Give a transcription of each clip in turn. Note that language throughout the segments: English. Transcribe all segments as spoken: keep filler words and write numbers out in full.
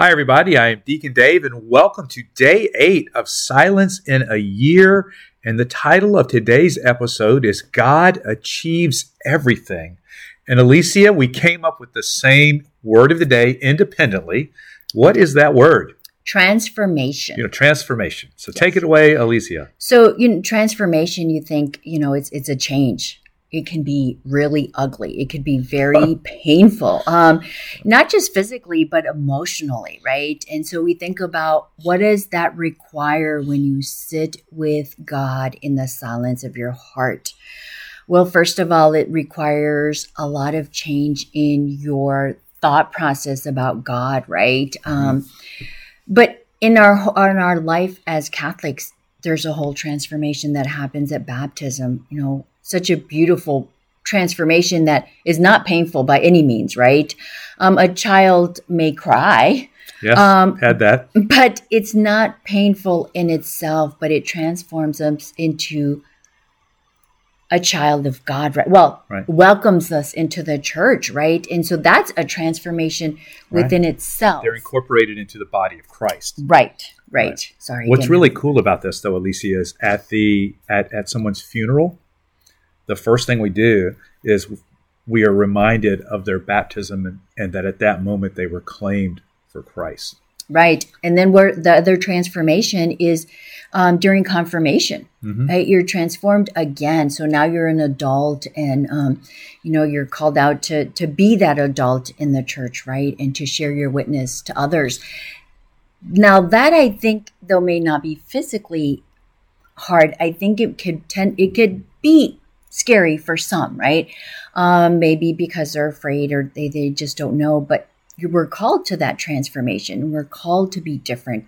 Hi, everybody. I am Deacon Dave, and welcome to Day eight of Silence in a Year. And the title of today's episode is God Achieves Everything. And Alicia, we came up with the same word of the day independently. What is that word? Transformation. You know, transformation. So yes. Take it away, Alicia. So, you know, transformation, you think, you know, it's it's a change. It can be really ugly. It could be very painful, um, not just physically, but emotionally, right? And so we think about what does that require when you sit with God in the silence of your heart? Well, first of all, it requires a lot of change in your thought process about God, right? Um, but in our in our life as Catholics, there's a whole transformation that happens at baptism, you know, such a beautiful transformation that is not painful by any means, right? Um, a child may cry. Yes, um, had that. But it's not painful in itself, but it transforms us into a child of God, right? Well, right. Welcomes us into the church, right? And so that's a transformation within right. itself. They're incorporated into the body of Christ. Right, right. right. Sorry. What's really know. cool about this, though, Alicia, is at the at, at someone's funeral, the first thing we do is we are reminded of their baptism and, and that at that moment they were claimed for Christ. Right. And then where the other transformation is um, during confirmation, mm-hmm. right? You're transformed again. So now you're an adult and, um, you know, you're called out to, to be that adult in the church, right? And to share your witness to others. Now that I think, though, may not be physically hard. I think it could tend, it could be scary for some, right? Um, maybe because they're afraid or they, they just don't know, but you were called to that transformation. We're called to be different.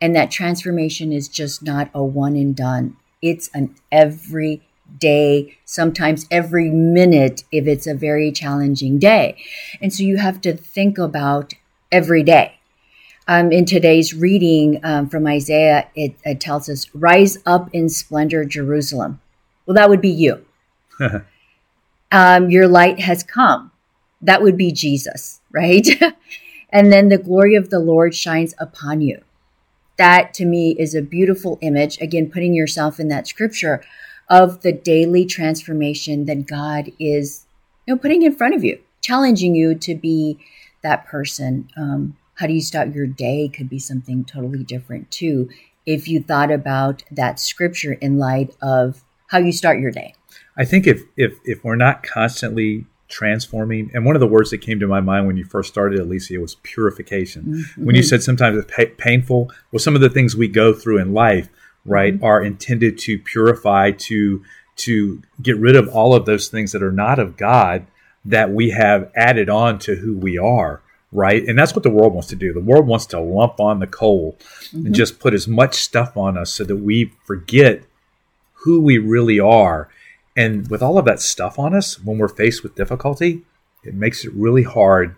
And that transformation is just not a one and done. It's an every day, sometimes every minute, if it's a very challenging day. And so you have to think about every day. Um, in today's reading um, from Isaiah, it, it tells us, "Rise up in splendor, Jerusalem." Well, that would be you. um, your light has come. That would be Jesus, right? And then the glory of the Lord shines upon you. That to me is a beautiful image. Again, putting yourself in that scripture of the daily transformation that God is, you know, putting in front of you, challenging you to be that person. Um, how do you start your day could be something totally different too. If you thought about that scripture in light of how you start your day. I think if if if we're not constantly transforming, and one of the words that came to my mind when you first started, Alicia, was purification. Mm-hmm. When you said sometimes it's pa- painful, well, some of the things we go through in life, right, mm-hmm. are intended to purify, to to get rid of all of those things that are not of God that we have added on to who we are, right? And that's what the world wants to do. The world wants to lump on the coal mm-hmm. and just put as much stuff on us so that we forget who we really are. And with all of that stuff on us, when we're faced with difficulty, it makes it really hard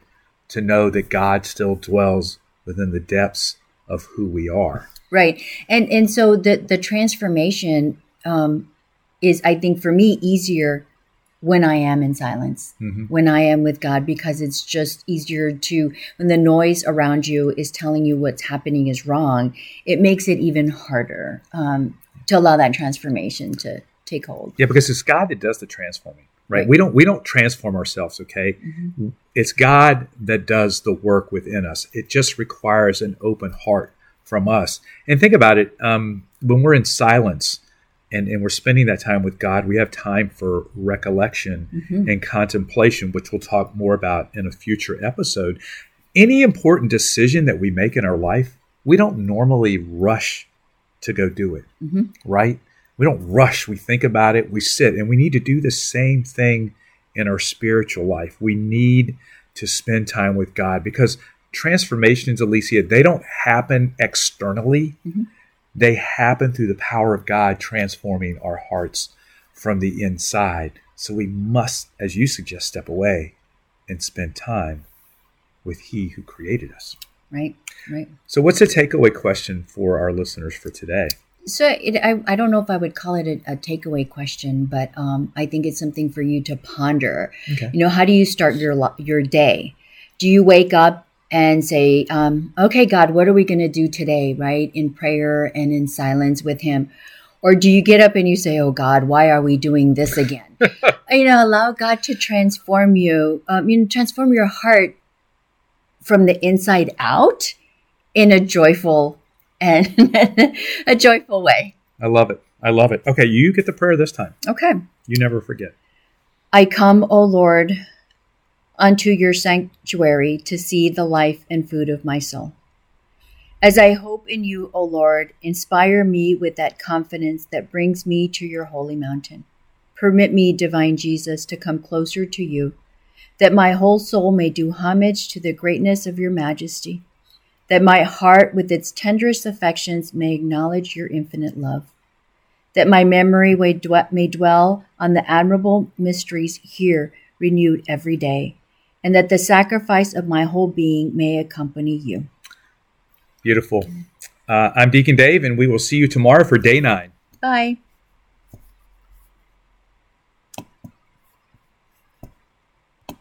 to know that God still dwells within the depths of who we are. Right. And and so the, the transformation um, is, I think, for me, easier when I am in silence, mm-hmm. when I am with God, because it's just easier to, when the noise around you is telling you what's happening is wrong, it makes it even harder um, to allow that transformation to take hold. Yeah, because it's God that does the transforming, right? right. We don't we don't transform ourselves, okay? Mm-hmm. It's God that does the work within us. It just requires an open heart from us. And think about it, um, when we're in silence and, and we're spending that time with God, we have time for recollection mm-hmm. and contemplation, which we'll talk more about in a future episode. Any important decision that we make in our life, we don't normally rush to go do it, mm-hmm. right? We don't rush. We think about it. We sit. And we need to do the same thing in our spiritual life. We need to spend time with God because transformations, Alicia, they don't happen externally. Mm-hmm. They happen through the power of God transforming our hearts from the inside. So we must, as you suggest, step away and spend time with He who created us. Right, right. So what's a takeaway question for our listeners for today? So it, I, I don't know if I would call it a, a takeaway question, but um, I think it's something for you to ponder. Okay. You know, how do you start your your day? Do you wake up and say, um, okay, God, what are we going to do today, right? In prayer and in silence with him. Or do you get up and you say, oh, God, why are we doing this again? You know, allow God to transform you, um, you know, transform your heart from the inside out in a joyful and a joyful way. I love it. I love it. Okay, you get the prayer this time. Okay. You never forget. I come, O Lord, unto your sanctuary to see the life and food of my soul. As I hope in you, O Lord, inspire me with that confidence that brings me to your holy mountain. Permit me, divine Jesus, to come closer to you, that my whole soul may do homage to the greatness of your majesty, that my heart with its tenderest affections may acknowledge your infinite love, that my memory may dwell on the admirable mysteries here renewed every day, and that the sacrifice of my whole being may accompany you. Beautiful. Uh, I'm Deacon Dave, and we will see you tomorrow for day nine. Bye.